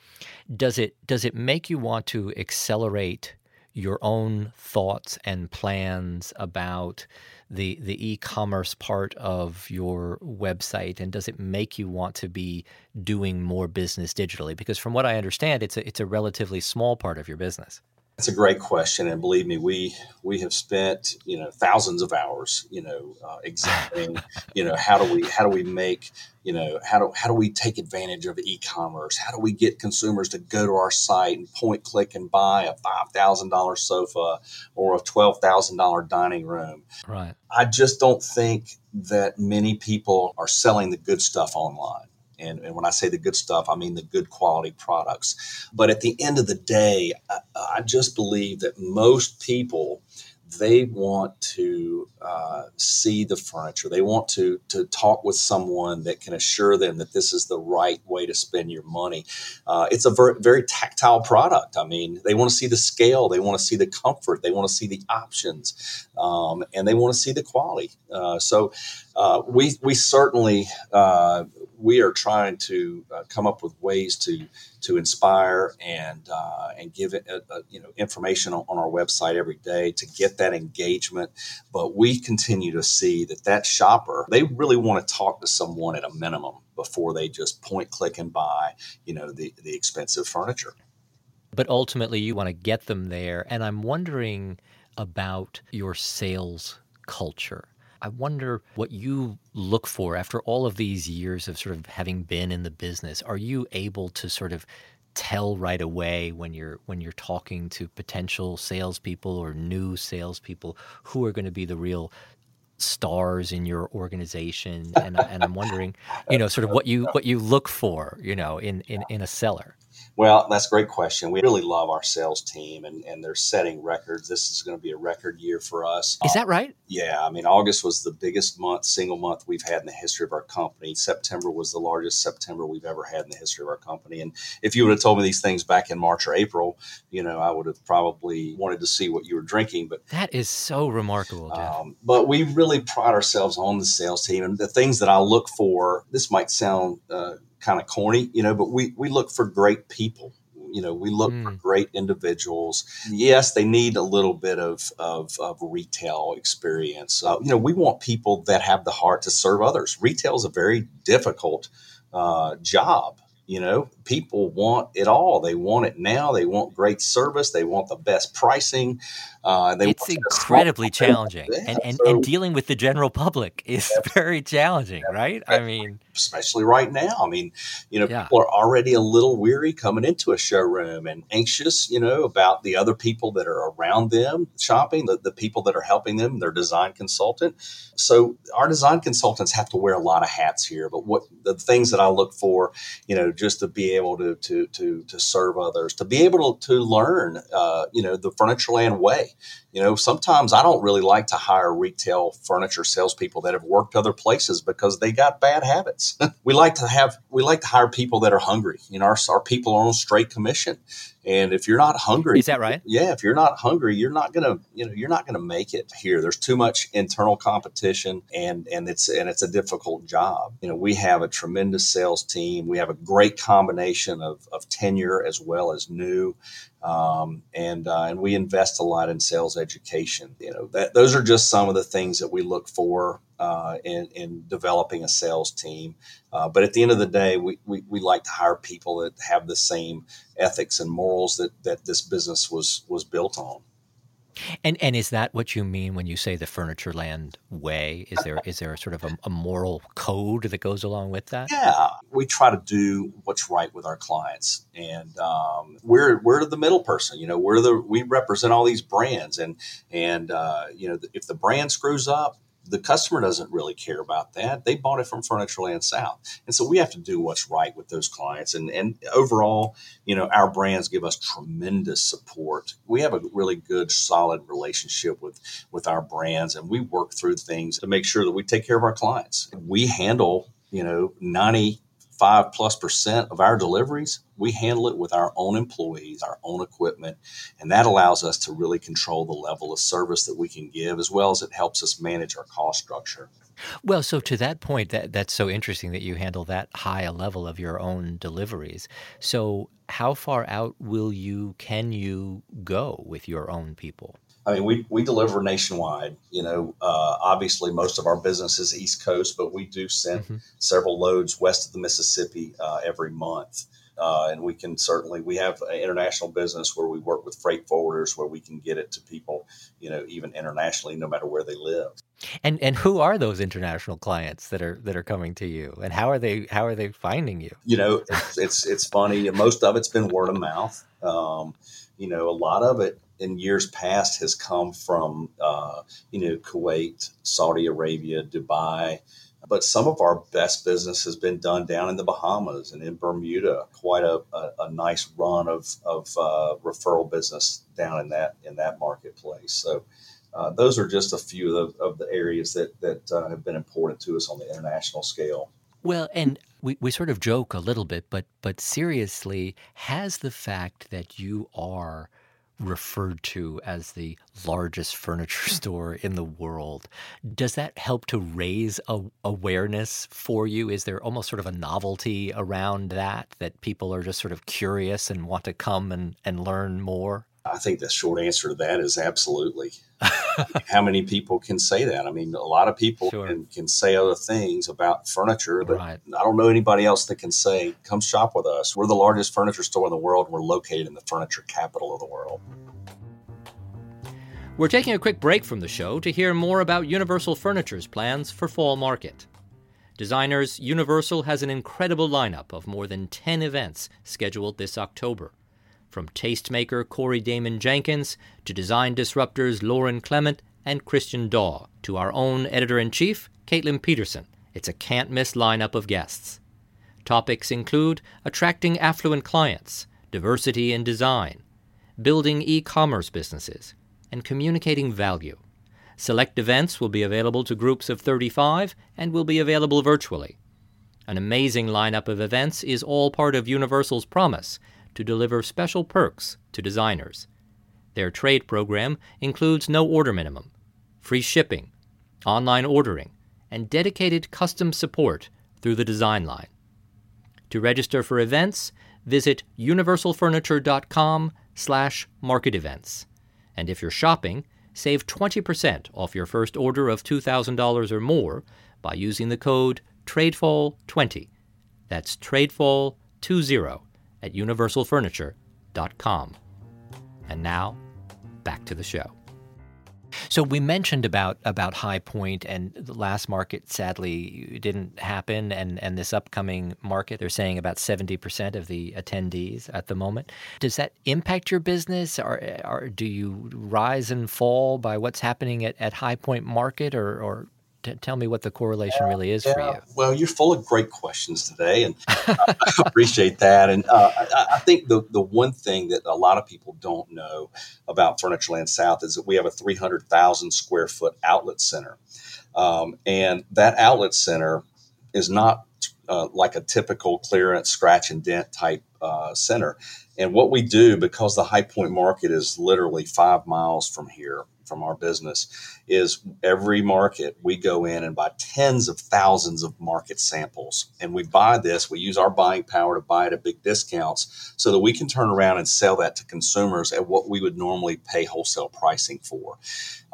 Does it does it make you want to accelerate your own thoughts and plans about the the e-commerce part of your website, and does it make you want to be doing more business digitally? Because from what I understand, it's a, it's a relatively small part of your business. That's a great question, and believe me, we we have spent you know thousands of hours you know uh, examining you know how do we how do we make you know how do how do we take advantage of e-commerce? How do we get consumers to go to our site and point, click, and buy a five thousand dollar sofa or a twelve thousand dollar dining room? Right. I just don't think that many people are selling the good stuff online. And, and when I say the good stuff, I mean the good quality products. But at the end of the day, I, I just believe that most people, they want to uh, see the furniture. They want to to talk with someone that can assure them that this is the right way to spend your money. Uh, it's a ver- very tactile product. I mean, they want to see the scale. They want to see the comfort. They want to see the options, um, and they want to see the quality. Uh, so uh, we we certainly uh, we are trying to uh, come up with ways to to inspire and uh, and give it a, a, you know information on, on our website every day to get that engagement, but we continue to see that that shopper, they really want to talk to someone at a minimum before they just point, click, and buy, you know, the, the expensive furniture. But ultimately, you want to get them there. And I'm wondering about your sales culture. I wonder what you look for after all of these years of sort of having been in the business. Are you able to sort of tell right away when you're when you're talking to potential salespeople or new salespeople who are going to be the real stars in your organization? And, and I'm wondering, you know, sort of what you what you look for, you know, in, in, in a seller. Well, that's a great question. We really love our sales team, and, and they're setting records. This is going to be a record year for us. Is that right? Um, yeah. I mean, August was the biggest month, single month we've had in the history of our company. September was the largest September we've ever had in the history of our company. And if you would have told me these things back in March or April, you know, I would have probably wanted to see what you were drinking. But that is so remarkable, Jeff. Um, but we really pride ourselves on the sales team, and the things that I look for, this might sound uh, kind of corny, you know, but we, we look for great people. You know, we look mm. for great individuals. Yes, they need a little bit of, of, of retail experience. Uh, you know, we want people that have the heart to serve others. Retail is a very difficult uh, job. You know, people want it all. They want it now. They want great service. They want the best pricing. Uh, they it's incredibly challenging. Yeah, and and, so, and dealing with the general public is yeah, very challenging, yeah, right? I mean, especially right now. I mean, you know, yeah. people are already a little weary coming into a showroom and anxious, you know, about the other people that are around them shopping, the, the people that are helping them, their design consultant. So our design consultants have to wear a lot of hats here. But what the things that I look for, you know, just to be able to to to to serve others, to be able to, to learn, uh, you know, the Furnitureland way. You know, sometimes I don't really like to hire retail furniture salespeople that have worked other places because they got bad habits. We like to have we like to hire people that are hungry. You know, our, our people are on straight commission, and if you're not hungry, is that right? Yeah, if you're not hungry, you're not gonna you know you're not gonna make it here. There's too much internal competition, and and it's and it's a difficult job. You know, we have a tremendous sales team. We have a great combination of of tenure as well as new. Um, and uh, and we invest a lot in sales education. You know, that, those are just some of the things that we look for uh, in, in developing a sales team. Uh, but at the end of the day, we, we we like to hire people that have the same ethics and morals that that this business was was built on. And and is that what you mean when you say the Furnitureland way? Is there is there sort of a, a moral code that goes along with that? Yeah, we try to do what's right with our clients, and um, we're we're the middle person. You know, we're the we represent all these brands, and and uh, you know, if the brand screws up, the customer doesn't really care about that. They bought it from Furnitureland South. And so we have to do what's right with those clients. And and overall, you know, our brands give us tremendous support. We have a really good, solid relationship with, with our brands, and we work through things to make sure that we take care of our clients. We handle, you know, ninety-five plus percent of our deliveries. We handle it with our own employees, our own equipment, and that allows us to really control the level of service that we can give, as well as it helps us manage our cost structure. Well, so to that point, that, that's so interesting that you handle that high a level of your own deliveries. So how far out will you, can you go with your own people? I mean, we, we deliver nationwide, you know, uh, obviously most of our business is East Coast, but we do send mm-hmm. several loads west of the Mississippi uh, every month. Uh, and we can certainly, we have an international business where we work with freight forwarders, where we can get it to people, you know, even internationally, no matter where they live. And and who are those international clients that are that are coming to you, and how are they how are they finding you? You know, it's it's, it's funny. Most of it's been word of mouth. Um, you know, a lot of it in years past has come from, uh, you know, Kuwait, Saudi Arabia, Dubai. But some of our best business has been done down in the Bahamas and in Bermuda. Quite a, a, a nice run of of uh, referral business down in that in that marketplace. So uh, those are just a few of, of the areas that that uh, have been important to us on the international scale. Well, and we, we sort of joke a little bit, but but seriously, has the fact that you are referred to as the largest furniture store in the world, does that help to raise a, awareness for you? Is there almost sort of a novelty around that, that people are just sort of curious and want to come and, and learn more? I think the short answer to that is absolutely. How many people can say that? I mean, a lot of people sure. can, can say other things about furniture, but right. I don't know anybody else that can say, come shop with us. We're the largest furniture store in the world. We're located in the furniture capital of the world. We're taking a quick break from the show to hear more about Universal Furniture's plans for fall market. Designers, Universal has an incredible lineup of more than ten events scheduled this October. From tastemaker Corey Damon Jenkins to design disruptors Lauren Clement and Christian Daw to our own editor-in-chief, Caitlin Peterson, it's a can't-miss lineup of guests. Topics include attracting affluent clients, diversity in design, building e-commerce businesses, and communicating value. Select events will be available to groups of thirty-five and will be available virtually. An amazing lineup of events is all part of Universal's promise to deliver special perks to designers. Their trade program includes no order minimum, free shipping, online ordering, and dedicated custom support through the design line. To register for events, visit universal furniture dot com slash market events. And if you're shopping, save twenty percent off your first order of two thousand dollars or more by using the code trade fall twenty. That's trade fall twenty. At universal furniture dot com. And now, back to the show. So we mentioned about about High Point, and the last market sadly didn't happen, and, and this upcoming market, they're saying about seventy percent of the attendees at the moment. Does that impact your business? Or, or do you rise and fall by what's happening at, at High Point Market, or, or tell me what the correlation really is yeah. for you. Well, you're full of great questions today, and I appreciate that. And uh, I, I think the the one thing that a lot of people don't know about Furnitureland South is that we have a three hundred thousand square foot outlet center. Um, and that outlet center is not uh, like a typical clearance, scratch and dent type uh, center. And what we do, because the High Point Market is literally five miles from here, from our business, is every market we go in and buy tens of thousands of market samples. And we buy this, we use our buying power to buy it at big discounts so that we can turn around and sell that to consumers at what we would normally pay wholesale pricing for.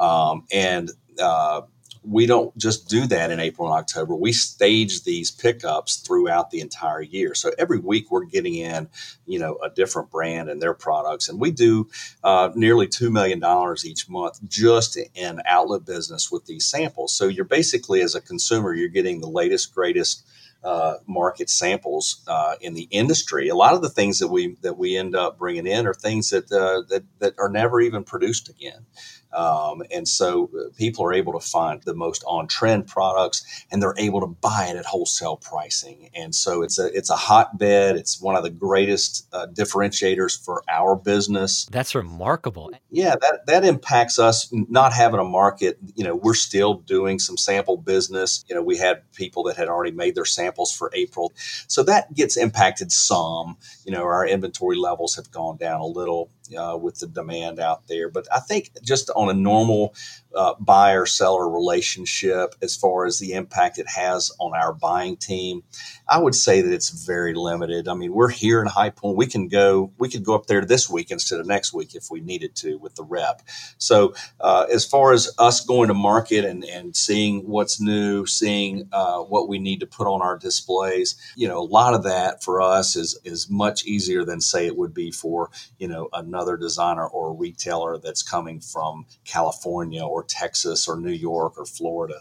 Um, and uh, we don't just do that in April and October. We stage these pickups throughout the entire year. So every week we're getting in, you know, a different brand and their products. And we do uh, nearly two million dollars each month just in outlet business with these samples. So you're basically, as a consumer, you're getting the latest, greatest uh, market samples uh, in the industry. A lot of the things that we that we end up bringing in are things that uh, that, that are never even produced again. Um, and so people are able to find the most on-trend products, and they're able to buy it at wholesale pricing. And so it's a it's a hotbed. It's one of the greatest uh, differentiators for our business. That's remarkable. Yeah, that that impacts us not having a market. You know, we're still doing some sample business. You know, we had people that had already made their samples for April, so that gets impacted some. You know, our inventory levels have gone down a little uh, with the demand out there, but I think just on on a normal uh, buyer seller relationship, as far as the impact it has on our buying team, I would say that it's very limited. I mean, we're here in High Point. We can go, we could go up there this week instead of next week if we needed to with the rep. So uh, as far as us going to market and, and seeing what's new, seeing uh, what we need to put on our displays, you know, a lot of that for us is, is much easier than say it would be for, you know, another designer or a retailer that's coming from California or Texas or New York or Florida.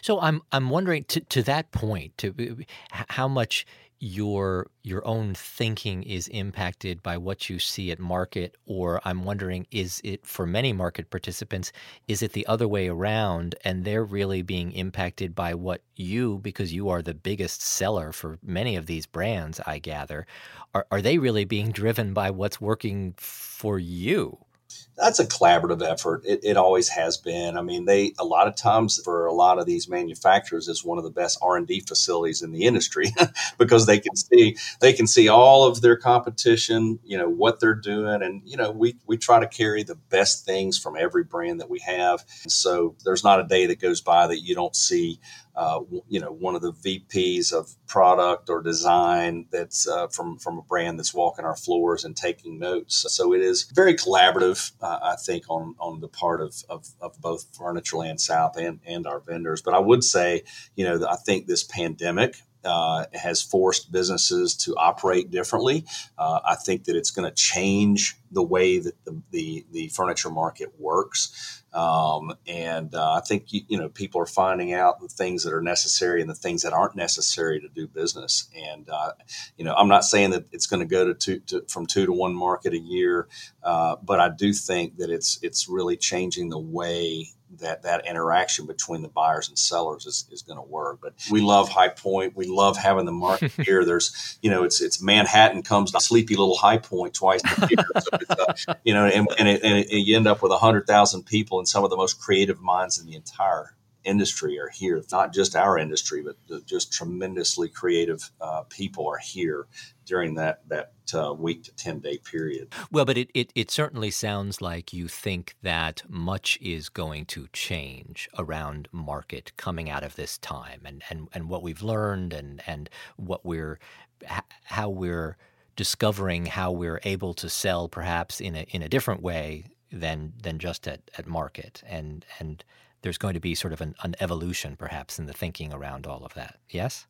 So I'm I'm wondering to, to that point, to how much your your own thinking is impacted by what you see at market, or I'm wondering, is it for many market participants, is it the other way around and they're really being impacted by what you, because you are the biggest seller for many of these brands, I gather, are, are they really being driven by what's working for you? That's a collaborative effort. It, it always has been. I mean, they a lot of times for a lot of these manufacturers, it's one of the best R and D facilities in the industry because they can see they can see all of their competition, you know, what they're doing. And, you know, we, we try to carry the best things from every brand that we have. And so there's not a day that goes by that you don't see Uh, you know, one of the V Ps of product or design that's uh, from from a brand that's walking our floors and taking notes. So it is very collaborative, uh, I think, on on the part of of, of both Furnitureland South and, and our vendors. But I would say, you know, I think this pandemic Uh, has forced businesses to operate differently. Uh, I think that it's going to change the way that the the, the furniture market works. Um, and uh, I think, you, you know, people are finding out the things that are necessary and the things that aren't necessary to do business. And, uh, you know, I'm not saying that it's going to go to, two, to from two to one market a year, uh, but I do think that it's it's really changing the way that that interaction between the buyers and sellers is, is going to work. But we love High Point. We love having the market here. There's, you know, it's, it's Manhattan comes to sleepy little High Point twice a year. So it's, uh, you know, and, and, it, and it, you end up with a hundred thousand people, and some of the most creative minds in the entire industry are here. Not just our industry, but just tremendously creative uh, people are here during that, that uh, week to ten-day period. Well, but it, it, it certainly sounds like you think that much is going to change around market coming out of this time, and, and, and what we've learned and, and what we're how we're discovering how we're able to sell perhaps in a in a different way than than just at, at market. And and there's going to be sort of an, an evolution perhaps in the thinking around all of that. Yes?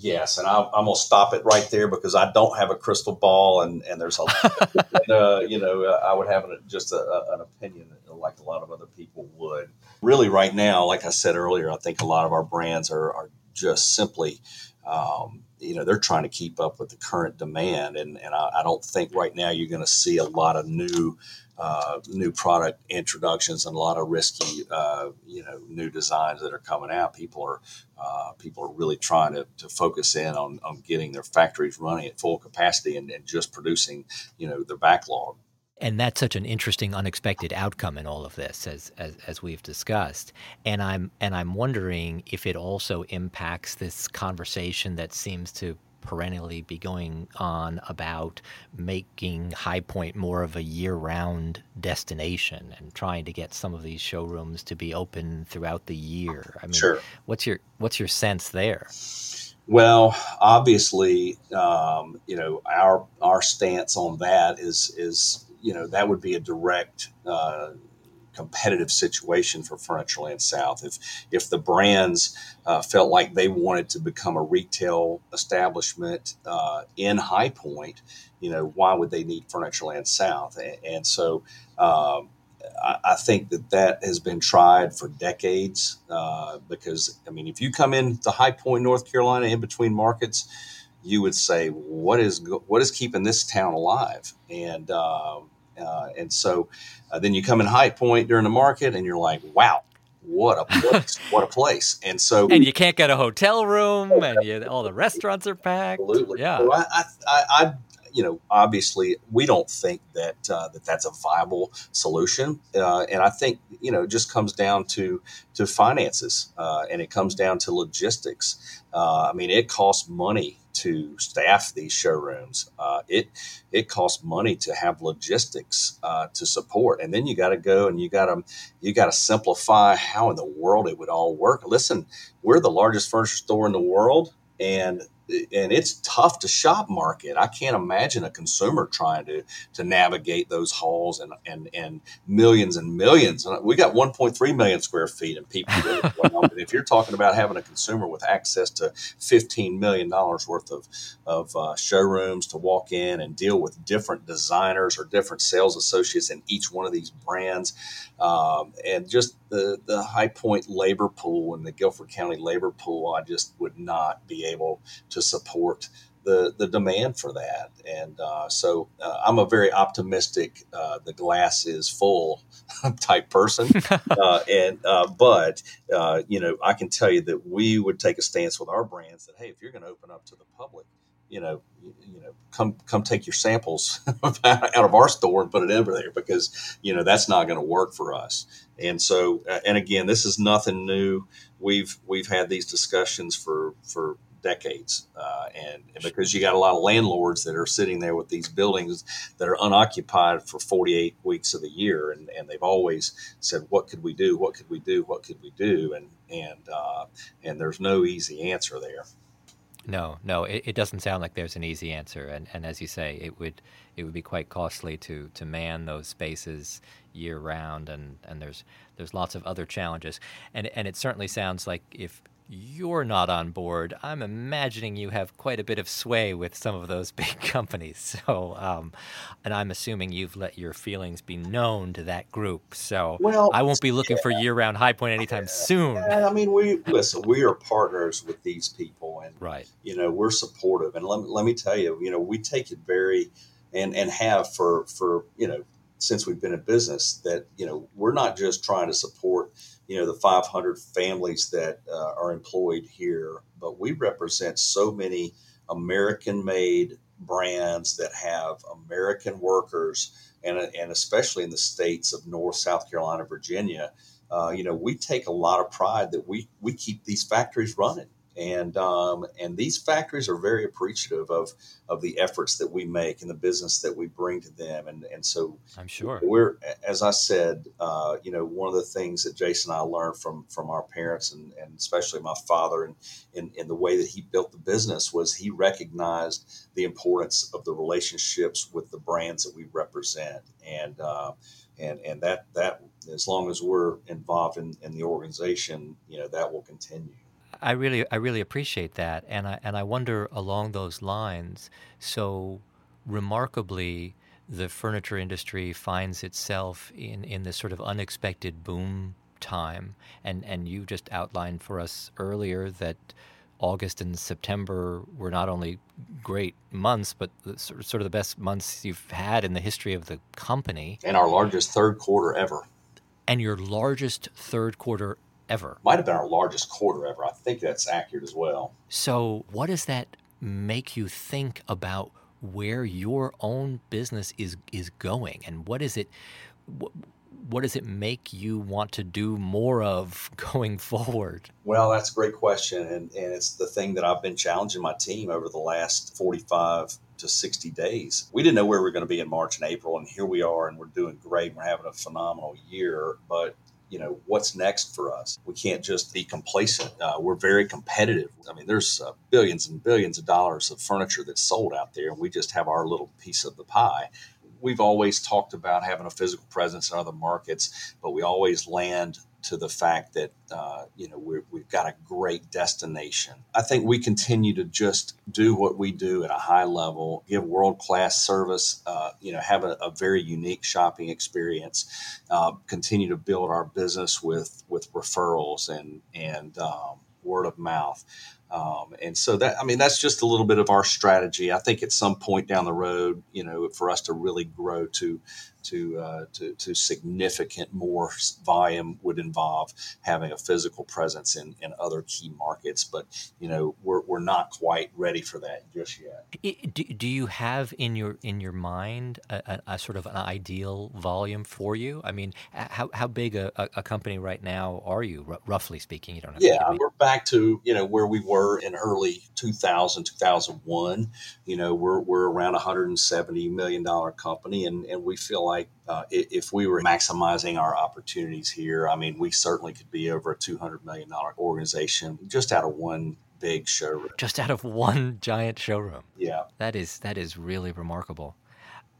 Yes, and I, I'm going to stop it right there because I don't have a crystal ball, and, and there's a lot of, uh, you know, uh, I would have an, just a, a, an opinion like a lot of other people would. Really right now, like I said earlier, I think a lot of our brands are, are just simply, um, you know, they're trying to keep up with the current demand. And, and I, I don't think right now you're going to see a lot of new Uh, new product introductions and a lot of risky, uh, you know, new designs that are coming out. People are uh, people are really trying to, to focus in on, on getting their factories running at full capacity and, and just producing, you know, their backlog. And that's such an interesting, unexpected outcome in all of this, as, as as we've discussed. And I'm and I'm wondering if it also impacts this conversation that seems to perennially be going on about making High Point more of a year-round destination and trying to get some of these showrooms to be open throughout the year. I mean, sure. what's your what's your sense there? Well, obviously, um, you know, our our stance on that is is you know that would be a direct uh, competitive situation for Furnitureland South. If if the brands uh, felt like they wanted to become a retail establishment uh, in High Point, you know, why would they need Furnitureland South? And, and so um, I, I think that that has been tried for decades uh, because, I mean, if you come into High Point, North Carolina, in between markets, you would say, what is what is keeping this town alive? And uh, Uh, and so uh, then you come in High Point during the market and you're like, wow, what a place, what a place. And so, and you can't get a hotel room and you, all the restaurants are packed. Absolutely. Yeah. So I, I, I, you know, obviously we don't think that uh, that that's a viable solution. Uh, and I think, you know, it just comes down to to finances uh, and it comes down to logistics. Uh, I mean, it costs money to staff these showrooms. Uh, it it costs money to have logistics uh, to support, and then you got to go and you got to you got to simplify how in the world it would all work. Listen, we're the largest furniture store in the world, and and it's tough to shop market. I can't imagine a consumer trying to to navigate those halls and and and millions and millions. We got one point three million square feet and people. If you're talking about having a consumer with access to fifteen million dollars worth of, of uh, showrooms to walk in and deal with different designers or different sales associates in each one of these brands, um, and just the, the High Point labor pool and the Guilford County labor pool, I just would not be able to to support the the demand for that. And uh, so uh, I'm a very optimistic, uh, the glass is full type person. Uh, and uh, but, uh, you know, I can tell you that we would take a stance with our brands that, hey, if you're going to open up to the public, you know, you, you know, come come take your samples out of our store and put it over there, because, you know, that's not going to work for us. And so, uh, and again, this is nothing new. We've we've had these discussions for for decades, uh, and, and because you got a lot of landlords that are sitting there with these buildings that are unoccupied for forty-eight weeks of the year, and, and they've always said, "What could we do? What could we do? What could we do?" And and uh, and there's no easy answer there. No, no, it, it doesn't sound like there's an easy answer, and, and as you say, it would it would be quite costly to to man those spaces year round, and, and there's there's lots of other challenges, and and it certainly sounds like if you're not on board, I'm imagining you have quite a bit of sway with some of those big companies. So, um, and I'm assuming you've let your feelings be known to that group. So well, I won't be looking yeah. for year-round High Point anytime yeah. soon. Yeah, I mean, we listen, we are partners with these people, and, right. you know, we're supportive. And let, let me tell you, you know, we take it very, and, and have for, for, you know, since we've been in business, that, you know, we're not just trying to support, you know, the five hundred families that uh, are employed here, but we represent so many American-made brands that have American workers, and, and especially in the states of North, South Carolina, Virginia, uh, you know, we take a lot of pride that we, we keep these factories running. And um, and these factories are very appreciative of of the efforts that we make and the business that we bring to them. And and so I'm sure we're, as I said, uh, you know, one of the things that Jason and I learned from from our parents, and, and especially my father, and in, in, in the way that he built the business, was he recognized the importance of the relationships with the brands that we represent. And uh, and and that that as long as we're involved in, in the organization, you know, that will continue. I really, I really appreciate that, and I and I wonder along those lines. So, remarkably, the furniture industry finds itself in, in this sort of unexpected boom time, and and you just outlined for us earlier that August and September were not only great months, but the, sort of the best months you've had in the history of the company, and our largest third quarter ever, and your largest third quarter. Ever. Might have been our largest quarter ever. I think that's accurate as well. So what does that make you think about where your own business is is going, and what is it what, what does it make you want to do more of going forward? Well, that's a great question, and and it's the thing that I've been challenging my team over the last forty-five to sixty days. We didn't know where we were going to be in March and April, and here we are, and we're doing great, and we're having a phenomenal year, but you know, what's next for us? We can't just be complacent. Uh, we're very competitive. I mean, there's uh, billions and billions of dollars of furniture that's sold out there, and we just have our little piece of the pie. We've always talked about having a physical presence in other markets, but we always land to the fact that, uh, you know, we're, we've got a great destination. I think we continue to just do what we do at a high level, give world-class service, uh, you know, have a, a very unique shopping experience, uh, continue to build our business with, with referrals and, and um, word of mouth. Um, and so that, I mean, that's just a little bit of our strategy. I think at some point down the road, you know, for us to really grow to to, uh, to to significant more volume would involve having a physical presence in, in other key markets. But, you know, we're we're not quite ready for that just yet. Do, do you have in your in your mind a, a, a sort of an ideal volume for you? I mean, how how big a, a company right now are you, r- roughly speaking? You don't have yeah, to be- we're back to, you know, where we were in early two thousand, two thousand one. You know, we're we're around one hundred seventy million dollars company, and, and we feel like uh, if we were maximizing our opportunities here, I mean, we certainly could be over a two hundred million dollars organization just out of one big showroom. Just out of one giant showroom. Yeah. That is that is really remarkable.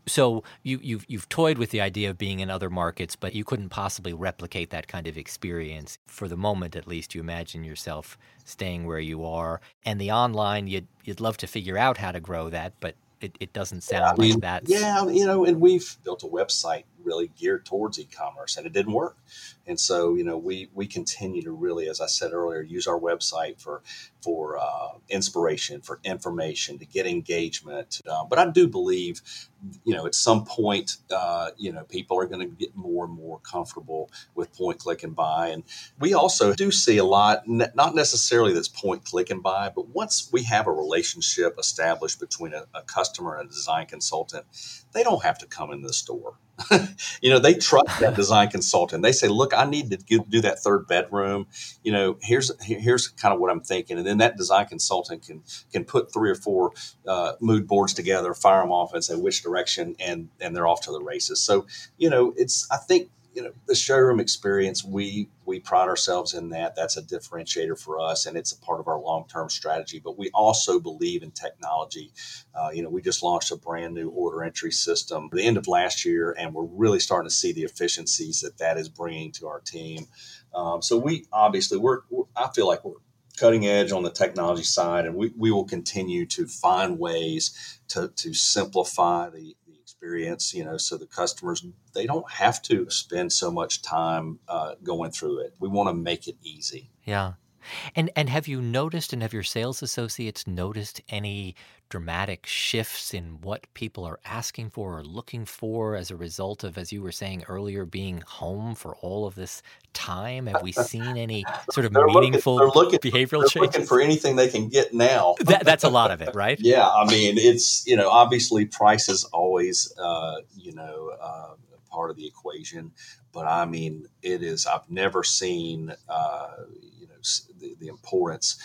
So you, you've you've toyed with the idea of being in other markets, but you couldn't possibly replicate that kind of experience. For the moment, at least, you imagine yourself staying where you are. And the online, you'd, you'd love to figure out how to grow that, but it, it doesn't sound yeah, I mean, like that. Yeah, you know, and we've built a website really geared towards e-commerce, and it didn't work. And so, you know, we we continue to really, as I said earlier, use our website for for uh, inspiration, for information, to get engagement. Uh, but I do believe, you know, at some point, uh, you know, people are going to get more and more comfortable with point, click, and buy. And we also do see a lot, not necessarily that's point, click, and buy, but once we have a relationship established between a, a customer and a design consultant, they don't have to come in the store. You know, they trust that design consultant. They say, look, I need to do that third bedroom. You know, here's here's kind of what I'm thinking. And then that design consultant can can put three or four uh, mood boards together, fire them off and say which direction, and and they're off to the races. So, you know, it's I think, you know, the showroom experience, we we pride ourselves in that. That's a differentiator for us, and it's a part of our long-term strategy. But we also believe in technology. Uh, you know, we just launched a brand new order entry system at the end of last year, and we're really starting to see the efficiencies that that is bringing to our team. Um, so we obviously, we're, we're I feel like we're cutting edge on the technology side, and we, we will continue to find ways to, to simplify the experience, you know, so the customers, they don't have to spend so much time uh, going through it. We want to make it easy. Yeah. And and have you noticed, and have your sales associates noticed any dramatic shifts in what people are asking for or looking for as a result of, as you were saying earlier, being home for all of this time? Have we seen any sort of they're meaningful looking, they're looking, behavioral they're changes? Looking for anything they can get now. That, that's a lot of it, right? Yeah. I mean, it's, you know, obviously price is always, uh, you know, uh, part of the equation. But I mean, it is, I've never seen, uh, you know, the, the importance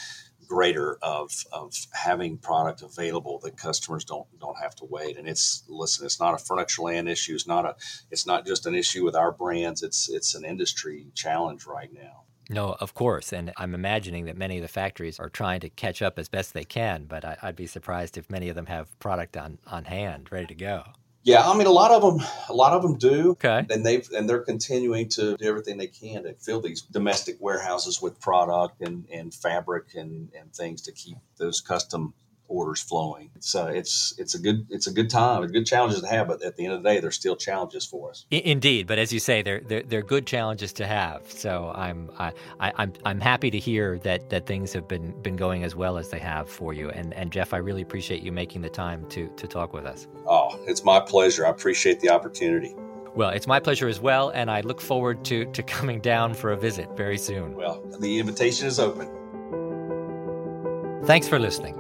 greater of, of having product available that customers don't, don't have to wait. And it's, listen, it's not a Furnitureland issue. It's not a, it's not just an issue with our brands. It's, it's an industry challenge right now. No, of course. And I'm imagining that many of the factories are trying to catch up as best they can, but I, I'd be surprised if many of them have product on, on hand, ready to go. Yeah, I mean, a lot of them, a lot of them do, okay. and they've and they're continuing to do everything they can to fill these domestic warehouses with product and, and fabric and, and things to keep those custom orders flowing. So it's it's a good it's a good time, it's good challenges to have, but at the end of the day, they're still challenges for us. Indeed, but as you say, they're they're, they're good challenges to have. So I'm I, I I'm I'm happy to hear that that things have been been going as well as they have for you. And and Jeff, I really appreciate you making the time to to talk with us. Oh, it's my pleasure. I appreciate the opportunity. Well, it's my pleasure as well, and I look forward to to coming down for a visit very soon. Well, the invitation is open. Thanks for listening.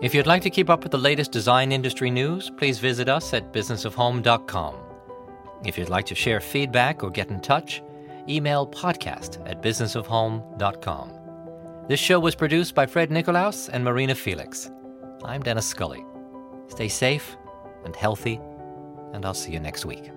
If you'd like to keep up with the latest design industry news, please visit us at business of home dot com. If you'd like to share feedback or get in touch, email podcast at business of home dot com. This show was produced by Fred Nicolaus and Marina Felix. I'm Dennis Scully. Stay safe and healthy, and I'll see you next week.